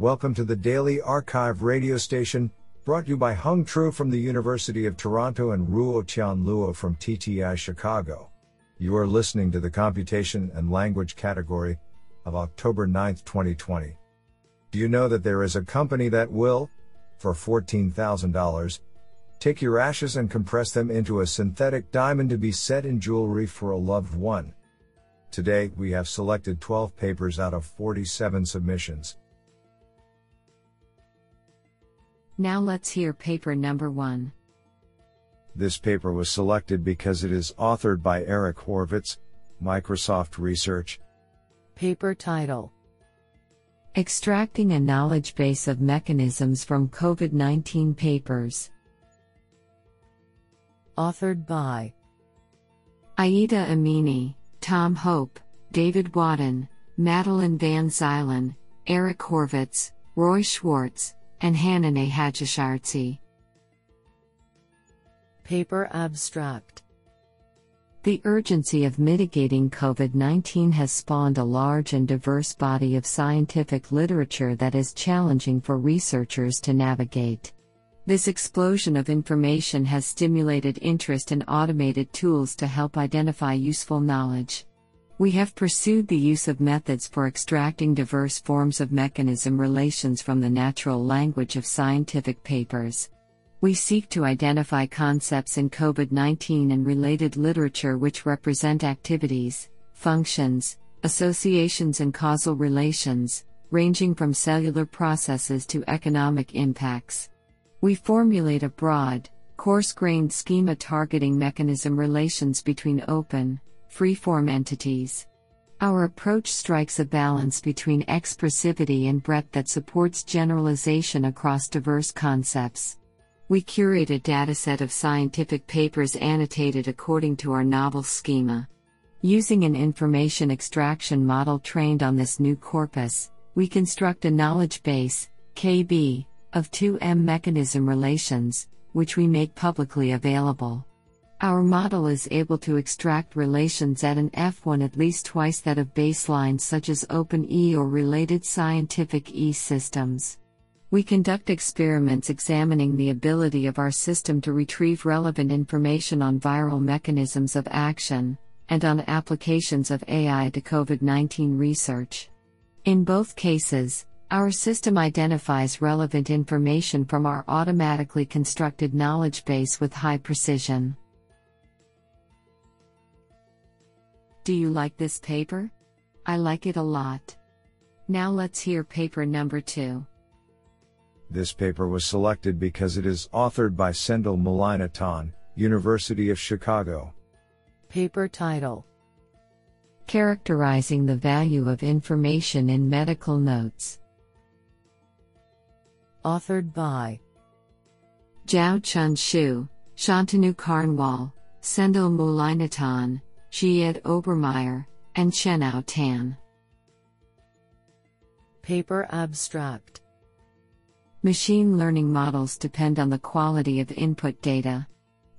Welcome to the Daily Archive radio station, brought to you by Hung Tru from the University of Toronto and Ruo Tianluo from TTI Chicago. You are listening to the Computation and Language category of October 9, 2020. Do you know that there is a company that will, for $14,000, take your ashes and compress them into a synthetic diamond to be set in jewelry for a loved one? Today, we have selected 12 papers out of 47 submissions. Now let's hear paper number 1. This paper was selected because it is authored by Eric Horvitz, Microsoft Research. Paper title: Extracting a Knowledge Base of Mechanisms from COVID-19 Papers. Authored by Aida Amini, Tom Hope, David Wadden, Madeline Van Zylen, Eric Horvitz, Roy Schwartz, and Hanane Hajishartse. Paper abstract: The urgency of mitigating COVID-19 has spawned a large and diverse body of scientific literature that is challenging for researchers to navigate. This explosion of information has stimulated interest in automated tools to help identify useful knowledge. We have pursued the use of methods for extracting diverse forms of mechanism relations from the natural language of scientific papers. We seek to identify concepts in COVID-19 and related literature which represent activities, functions, associations and causal relations, ranging from cellular processes to economic impacts. We formulate a broad, coarse-grained schema targeting mechanism relations between open, free-form entities. Our approach strikes a balance between expressivity and breadth that supports generalization across diverse concepts. We curate a dataset of scientific papers annotated according to our novel schema. Using an information extraction model trained on this new corpus, we construct a knowledge base, KB, of 2M mechanism relations, which we make publicly available. Our model is able to extract relations at an F1 at least twice that of baselines such as OpenIE or related scientific E systems. We conduct experiments examining the ability of our system to retrieve relevant information on viral mechanisms of action, and on applications of AI to COVID-19 research. In both cases, our system identifies relevant information from our automatically constructed knowledge base with high precision. Do you like this paper? I like it a lot. Now let's hear paper number 2. This paper was selected because it is authored by Sendhil Mullainathan, University of Chicago. Paper title: Characterizing the Value of Information in Medical Notes. Authored by Zhao Chun-shu, Shantanu Karnwal, Sendhil Mullainathan, Ziad Obermeyer, and Chenhao Tan. Paper abstract: Machine learning models depend on the quality of input data.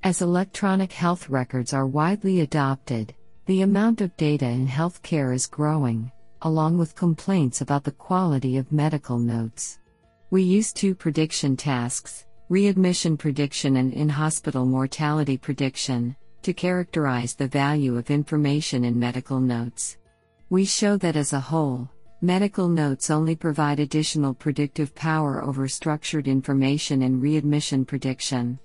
As electronic health records are widely adopted, the amount of data in healthcare is growing, along with complaints about the quality of medical notes. We use two prediction tasks, readmission prediction and in-hospital mortality prediction, to characterize the value of information in medical notes. We show that as a whole, medical notes only provide additional predictive power over structured information in readmission prediction.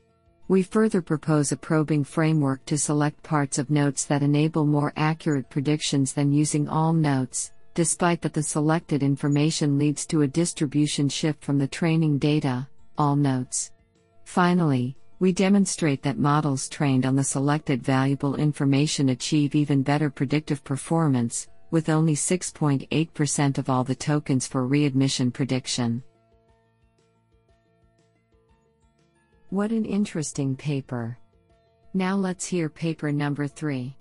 We further propose a probing framework to select parts of notes that enable more accurate predictions than using all notes, despite that the selected information leads to a distribution shift from the training data, all notes. Finally, we demonstrate that models trained on the selected valuable information achieve even better predictive performance, with only 6.8% of all the tokens for readmission prediction. What an interesting paper. Now let's hear paper number 3.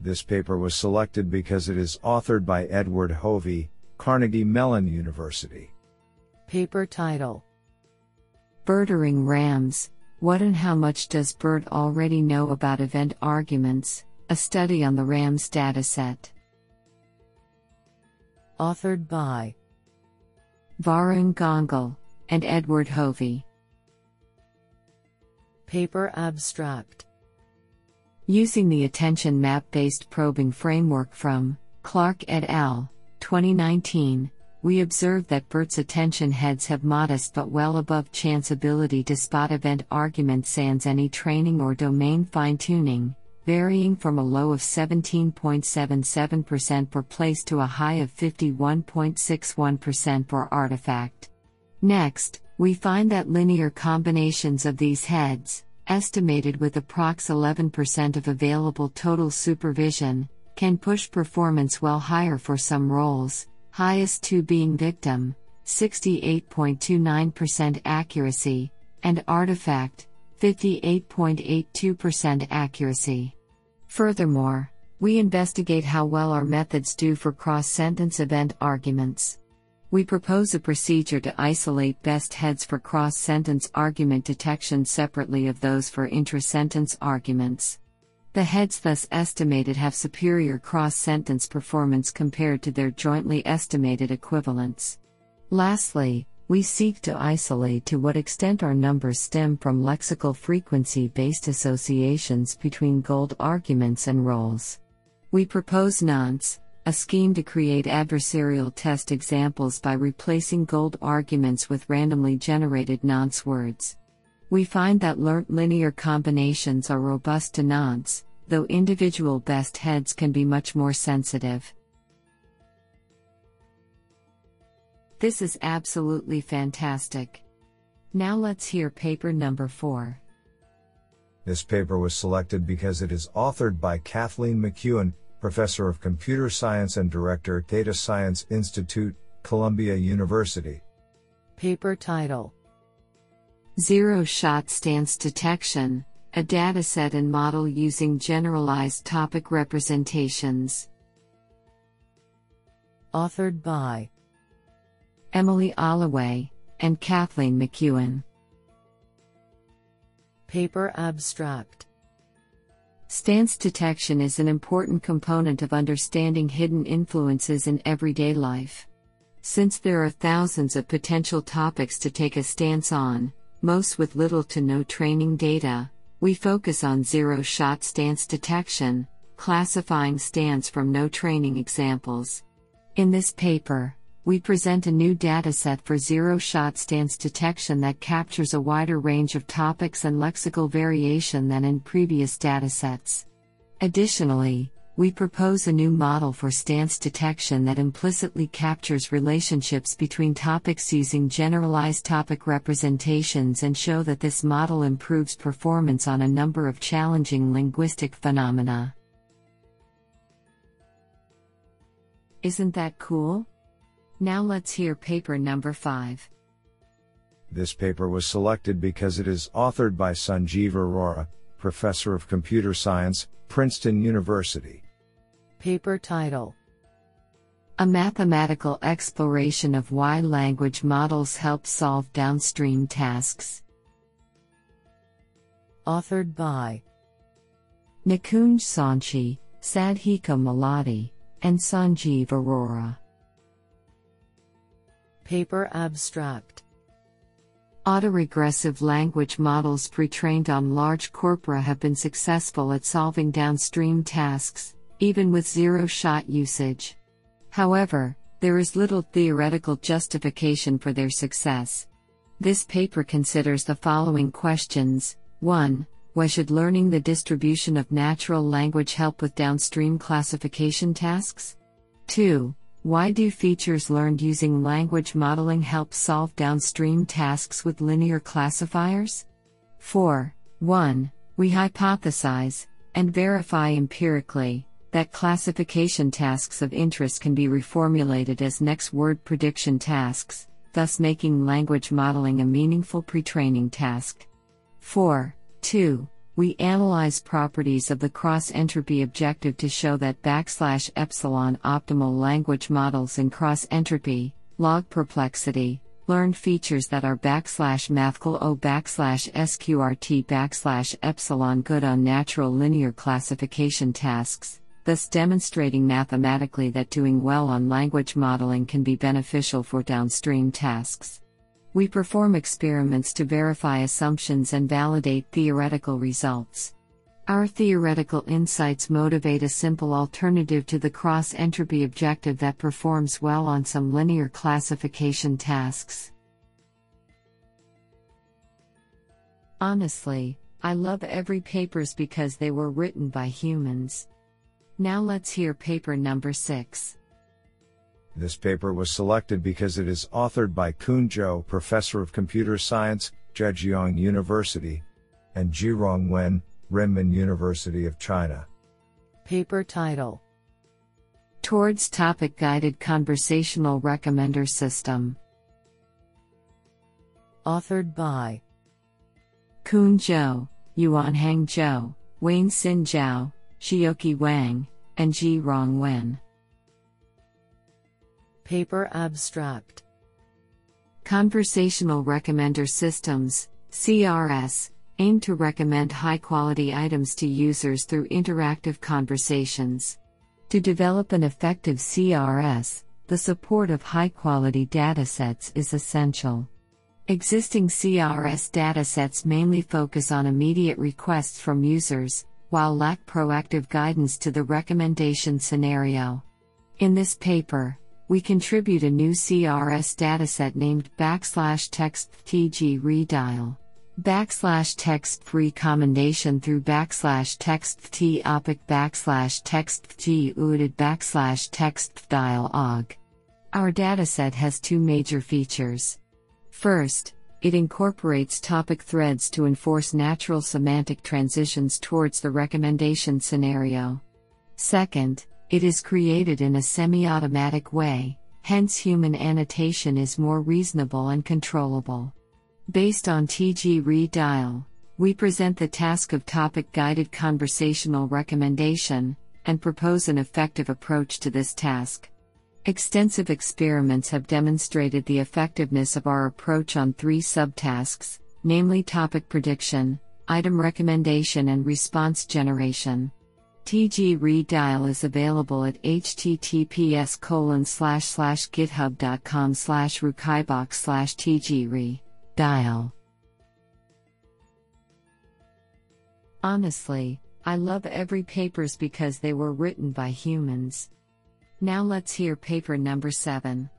This paper was selected because it is authored by Edward Hovy, Carnegie Mellon University. Paper title: BERTering RAMS, What and How Much Does BERT Already Know About Event Arguments? A Study on the RAMS Dataset. Authored by Varun Gangal, and Edward Hovy. Paper abstract. Using the attention map-based probing framework from Clark et al. 2019, we observe that BERT's attention heads have modest but well above chance ability to spot event arguments sans any training or domain fine-tuning, varying from a low of 17.77% per place to a high of 51.61% per artifact. Next, we find that linear combinations of these heads, estimated with approx 11% of available total supervision, can push performance well higher for some roles, highest two being victim, 68.29% accuracy, and artifact, 58.82% accuracy. Furthermore, we investigate how well our methods do for cross-sentence event arguments. We propose a procedure to isolate best heads for cross-sentence argument detection separately of those for intra-sentence arguments. The heads thus estimated have superior cross-sentence performance compared to their jointly estimated equivalents. Lastly, we seek to isolate to what extent our numbers stem from lexical frequency-based associations between gold arguments and roles. We propose nonce, a scheme to create adversarial test examples by replacing gold arguments with randomly generated nonce words. We find that learnt linear combinations are robust to nonce, though individual best heads can be much more sensitive. This is absolutely fantastic. Now let's hear paper number 4. This paper was selected because it is authored by Kathleen McEwen, Professor of Computer Science and Director, Data Science Institute, Columbia University. Paper title: Zero-Shot Stance Detection, a Dataset and Model Using Generalized Topic Representations. Authored by Emily Allaway and Kathleen McEwen. Paper abstract. Stance detection is an important component of understanding hidden influences in everyday life. Since there are thousands of potential topics to take a stance on, most with little to no training data, we focus on zero-shot stance detection, classifying stance from no training examples. In this paper, we present a new dataset for zero-shot stance detection that captures a wider range of topics and lexical variation than in previous datasets. Additionally, we propose a new model for stance detection that implicitly captures relationships between topics using generalized topic representations and show that this model improves performance on a number of challenging linguistic phenomena. Isn't that cool? Now let's hear paper number 5. This paper was selected because it is authored by Sanjeev Arora, Professor of Computer Science, Princeton University. Paper title: A Mathematical Exploration of Why Language Models Help Solve Downstream Tasks. Authored by Nikunj Sanchi, Sadhika Malati, and Sanjeev Arora. Paper abstract. Autoregressive language models pre-trained on large corpora have been successful at solving downstream tasks, even with zero-shot usage. However, there is little theoretical justification for their success. This paper considers the following questions. 1. Why should learning the distribution of natural language help with downstream classification tasks? 2. Why do features learned using language modeling help solve downstream tasks with linear classifiers? 4. 1. We hypothesize, and verify empirically, that classification tasks of interest can be reformulated as next word prediction tasks, thus making language modeling a meaningful pre-training task. 4. 2. We analyze properties of the cross-entropy objective to show that \epsilon optimal language models in cross-entropy, log perplexity, learned features that are \mathcal_o \sqrt \epsilon good on natural linear classification tasks, thus demonstrating mathematically that doing well on language modeling can be beneficial for downstream tasks. We perform experiments to verify assumptions and validate theoretical results. Our theoretical insights motivate a simple alternative to the cross-entropy objective that performs well on some linear classification tasks. Honestly, I love every papers because they were written by humans. Now let's hear paper number 6. This paper was selected because it is authored by Kun Zhou, Professor of Computer Science, Zhejiang University, and Jirong Wen, Renmin University of China. Paper title: Towards Topic Guided Conversational Recommender System. Authored by Kun Zhou, Yuanhang Zhou, Wayne Sin Zhao, Shioki Wang, and Jirong Wen. Paper abstract: Conversational Recommender Systems, CRS, aim to recommend high-quality items to users through interactive conversations. To develop an effective CRS, the support of high-quality datasets is essential. Existing CRS datasets mainly focus on immediate requests from users, while lack proactive guidance to the recommendation scenario. In this paper, we contribute a new CRS dataset named \text TG Redial. \text recommendation through \text topic \text GUIDED \text dialogue. Our dataset has two major features. First, it incorporates topic threads to enforce natural semantic transitions towards the recommendation scenario. Second, it is created in a semi-automatic way, hence human annotation is more reasonable and controllable. Based on TG Redial, we present the task of topic-guided conversational recommendation, and propose an effective approach to this task. Extensive experiments have demonstrated the effectiveness of our approach on three subtasks, namely topic prediction, item recommendation and response generation. TG Redial is available at https://github.com/rukaibok/tgredial. Honestly, I love every papers because they were written by humans. Now let's hear paper number 7.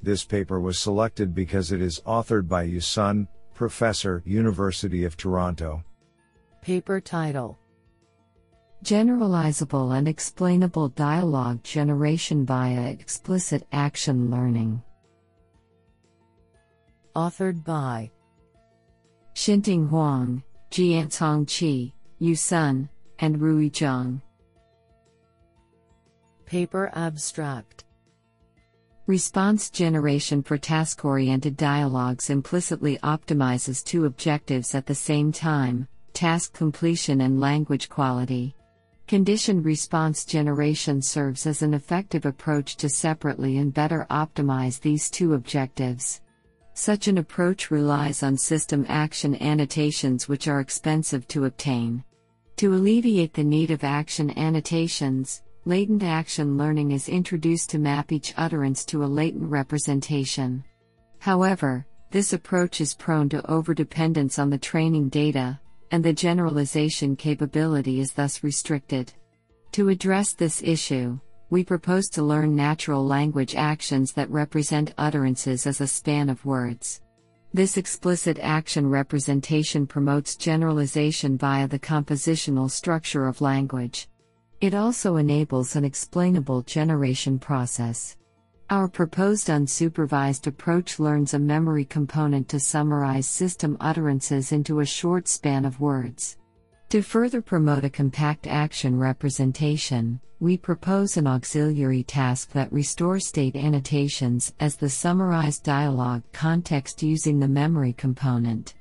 This paper was selected because it is authored by Yu Sun, Professor, University of Toronto. Paper title: Generalizable and Explainable Dialogue Generation via Explicit Action Learning. Authored by Xinting Huang, Jiansong Qi, Yu Sun, and Rui Zhang. Paper abstract: Response generation for task-oriented dialogues implicitly optimizes two objectives at the same time, task completion and language quality. Conditioned response generation serves as an effective approach to separately and better optimize these two objectives. Such an approach relies on system action annotations which are expensive to obtain. To alleviate the need of action annotations, latent action learning is introduced to map each utterance to a latent representation. However, this approach is prone to overdependence on the training data, and the generalization capability is thus restricted. To address this issue, we propose to learn natural language actions that represent utterances as a span of words. This explicit action representation promotes generalization via the compositional structure of language. It also enables an explainable generation process. Our proposed unsupervised approach learns a memory component to summarize system utterances into a short span of words. To further promote a compact action representation, we propose an auxiliary task that restores state annotations as the summarized dialogue context using the memory component.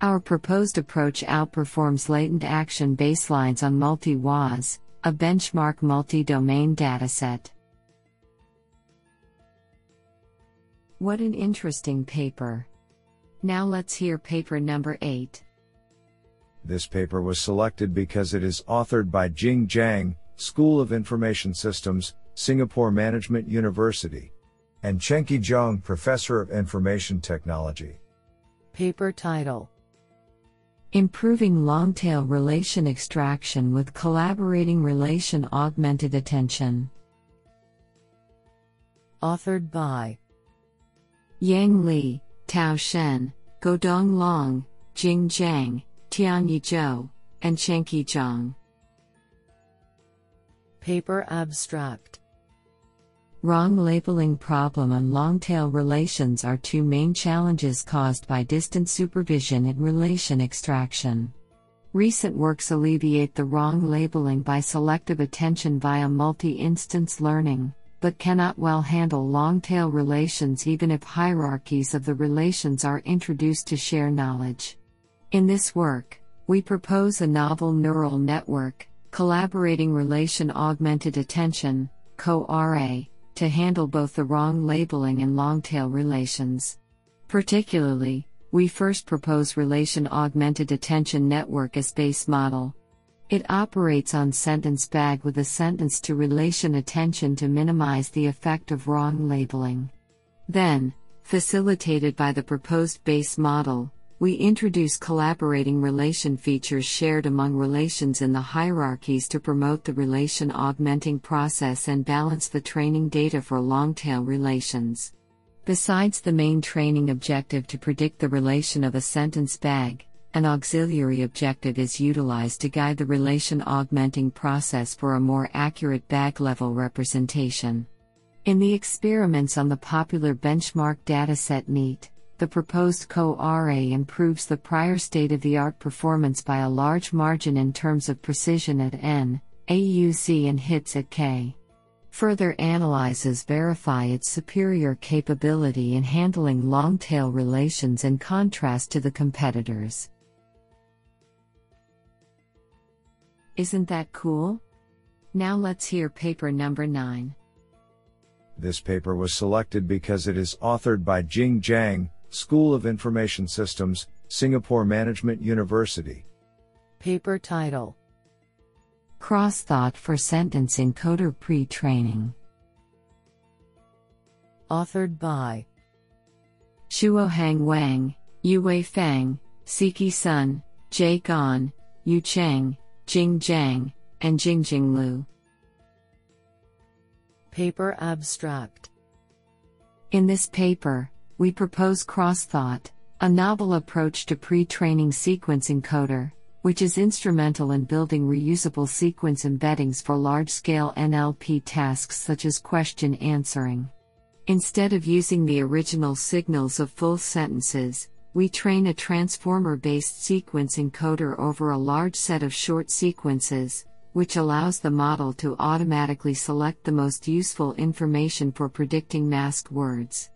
Our proposed approach outperforms latent action baselines on multi-WAS, a benchmark multi-domain dataset. What an interesting paper. Now let's hear paper number 8. This paper was selected because it is authored by Jing Jiang, School of Information Systems, Singapore Management University, and Chenki Zhang, Professor of Information Technology. Paper title: Improving Long-Tail Relation Extraction with Collaborating Relation Augmented Attention. Authored by Yang Li, Tao Shen, Godong Long, Jing Jiang, Tianyi Zhou, and Chenki Zhang. Paper abstract: Wrong labeling problem and long-tail relations are two main challenges caused by distant supervision and relation extraction. Recent works alleviate the wrong labeling by selective attention via multi-instance learning, but cannot well handle long-tail relations even if hierarchies of the relations are introduced to share knowledge. In this work, we propose a novel neural network, Collaborating Relation Augmented Attention, CoRA, to handle both the wrong labeling and long-tail relations. Particularly, we first propose Relation Augmented Attention Network as base model. It operates on sentence bag with a sentence to relation attention to minimize the effect of wrong labeling. Then, facilitated by the proposed base model, we introduce collaborating relation features shared among relations in the hierarchies to promote the relation augmenting process and balance the training data for long-tail relations. Besides the main training objective to predict the relation of a sentence bag, an auxiliary objective is utilized to guide the relation augmenting process for a more accurate bag-level representation. In the experiments on the popular benchmark dataset NEAT, the proposed CoRA improves the prior state-of-the-art performance by a large margin in terms of precision at N, AUC and hits at K. Further analyzes verify its superior capability in handling long-tail relations in contrast to the competitors. Isn't that cool? Now let's hear paper number 9. This paper was selected because it is authored by Jing Jiang, School of Information Systems, Singapore Management University. Paper title: Cross-Thought for Sentence Encoder Pre-Training. Authored by Shuohang Wang, Yuwei Fang, Siki Sun, Jay Gan, Yu Cheng, Jing Jiang, and Jingjing Liu. Paper abstract: In this paper, we propose Cross-Thought, a novel approach to pre-training sequence encoder, which is instrumental in building reusable sequence embeddings for large-scale NLP tasks such as question answering. Instead of using the original signals of full sentences, we train a transformer-based sequence encoder over a large set of short sequences, which allows the model to automatically select the most useful information for predicting masked words.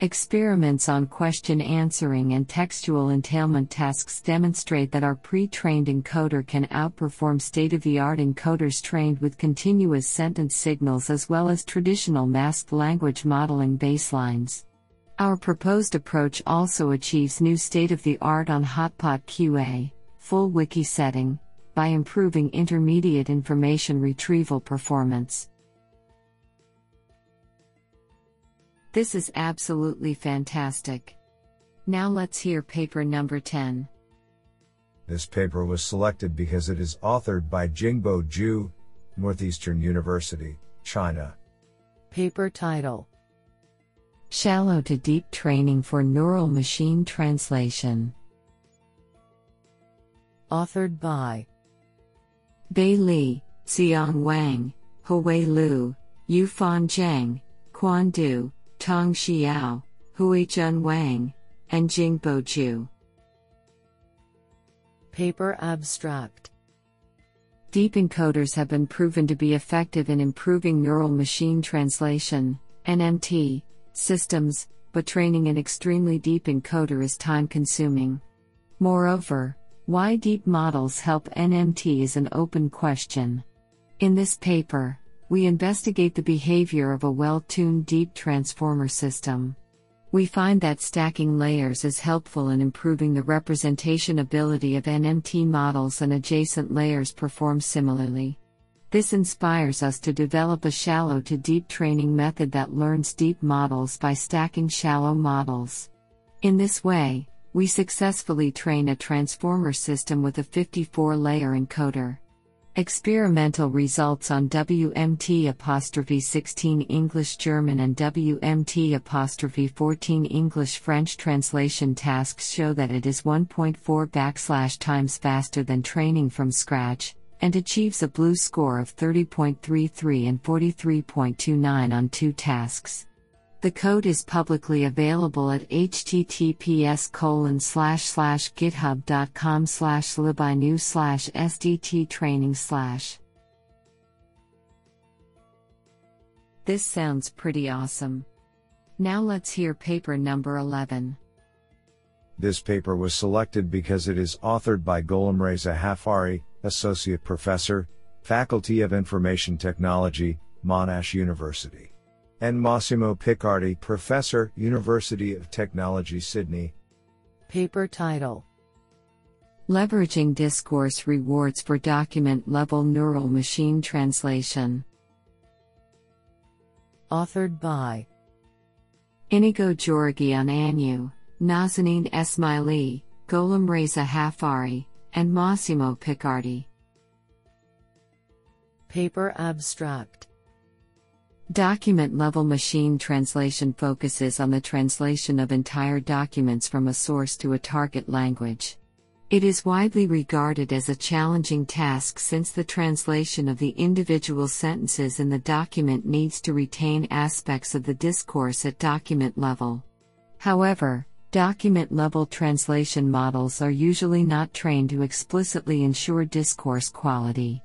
Experiments on question answering and textual entailment tasks demonstrate that our pre-trained encoder can outperform state-of-the-art encoders trained with continuous sentence signals as well as traditional masked language modeling baselines. Our proposed approach also achieves new state-of-the-art on Hotpot QA, full wiki setting, by improving intermediate information retrieval performance. This is absolutely fantastic. Now let's hear paper number 10. This paper was selected because it is authored by Jingbo Zhu, Northeastern University, China. Paper title: Shallow to Deep Training for Neural Machine Translation. Authored by Bei Li, Xiang Wang, Huawei Liu, Yufan Zhang, Quan Du, Tong Xiao, Huichun Wang, and Jingbo Zhu. Paper abstract: Deep encoders have been proven to be effective in improving neural machine translation (NMT) systems, but training an extremely deep encoder is time-consuming. Moreover, why deep models help NMT is an open question. In this paper, we investigate the behavior of a well-tuned deep transformer system. We find that stacking layers is helpful in improving the representation ability of NMT models, and adjacent layers perform similarly. This inspires us to develop a shallow to deep training method that learns deep models by stacking shallow models. In this way, we successfully train a transformer system with a 54-layer encoder. Experimental results on WMT-16 English-German and WMT-14 English-French translation tasks show that it is 1.4 times faster than training from scratch, and achieves a blue score of 30.33 and 43.29 on two tasks. The code is publicly available at https://github.com/libinu/sdttraining/. This sounds pretty awesome. Now let's hear paper number 11. This paper was selected because it is authored by Ghulam Reza Hafari, Associate Professor, Faculty of Information Technology, Monash University, and Massimo Piccardi, Professor, University of Technology, Sydney. Paper title: Leveraging Discourse Rewards for Document-Level Neural Machine Translation. Authored by Inigo Jorgian Anu, Nazanin Esmaili, Ghulam Reza Hafari, and Massimo Piccardi. Paper abstract: Document-level machine translation focuses on the translation of entire documents from a source to a target language. It is widely regarded as a challenging task since the translation of the individual sentences in the document needs to retain aspects of the discourse at document level. However, document-level translation models are usually not trained to explicitly ensure discourse quality.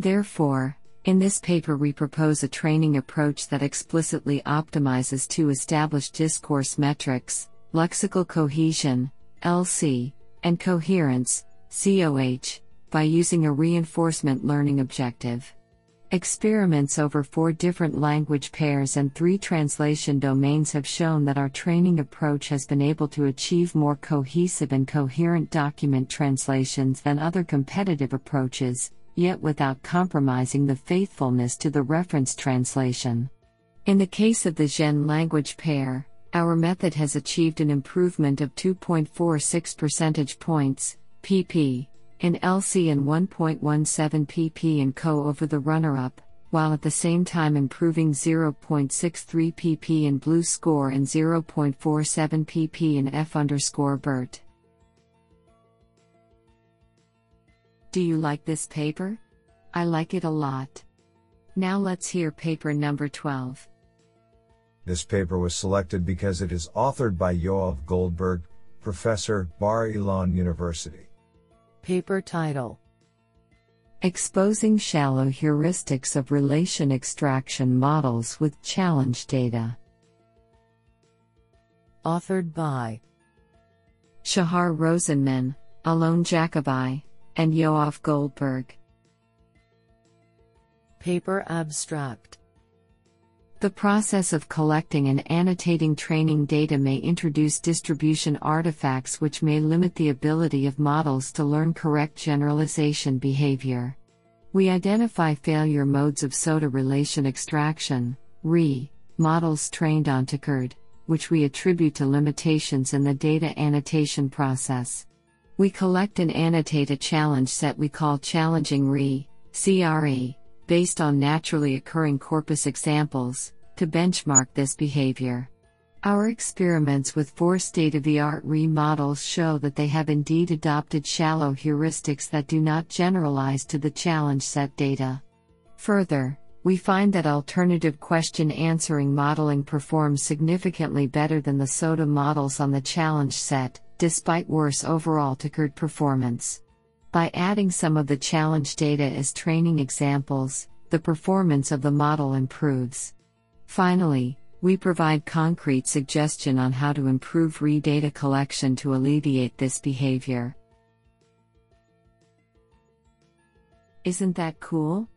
Therefore, in this paper we propose a training approach that explicitly optimizes two established discourse metrics, lexical cohesion, LC, and coherence, COH, by using a reinforcement learning objective. Experiments over 4 different language pairs and 3 translation domains have shown that our training approach has been able to achieve more cohesive and coherent document translations than other competitive approaches, yet without compromising the faithfulness to the reference translation. In the case of the Zhen language pair, our method has achieved an improvement of 2.46 percentage points, pp, in LC and 1.17 pp in Co over the runner-up, while at the same time improving 0.63 pp in blue score and 0.47 pp in F_BERT. Do you like this paper? I like it a lot. Now let's hear paper number 12. This paper was selected because it is authored by Yoav Goldberg, Professor, Bar-Ilan University. Paper title: Exposing Shallow Heuristics of Relation Extraction Models with Challenge Data. Authored by Shahar Rosenman, Alon Jacobi, and Yoav Goldberg. Paper abstract: The process of collecting and annotating training data may introduce distribution artifacts which may limit the ability of models to learn correct generalization behavior. We identify failure modes of SOTA relation extraction (RE) models trained on TCRD, which we attribute to limitations in the data annotation process. We collect and annotate a challenge set we call Challenging RE, CRE, based on naturally occurring corpus examples, to benchmark this behavior. Our experiments with 4 state-of-the-art RE models show that they have indeed adopted shallow heuristics that do not generalize to the challenge set data. Further, we find that alternative question-answering modeling performs significantly better than the SOTA models on the challenge set, despite worse overall TCRD performance. By adding some of the challenge data as training examples, the performance of the model improves. Finally, we provide concrete suggestion on how to improve RE data collection to alleviate this behavior. Isn't that cool?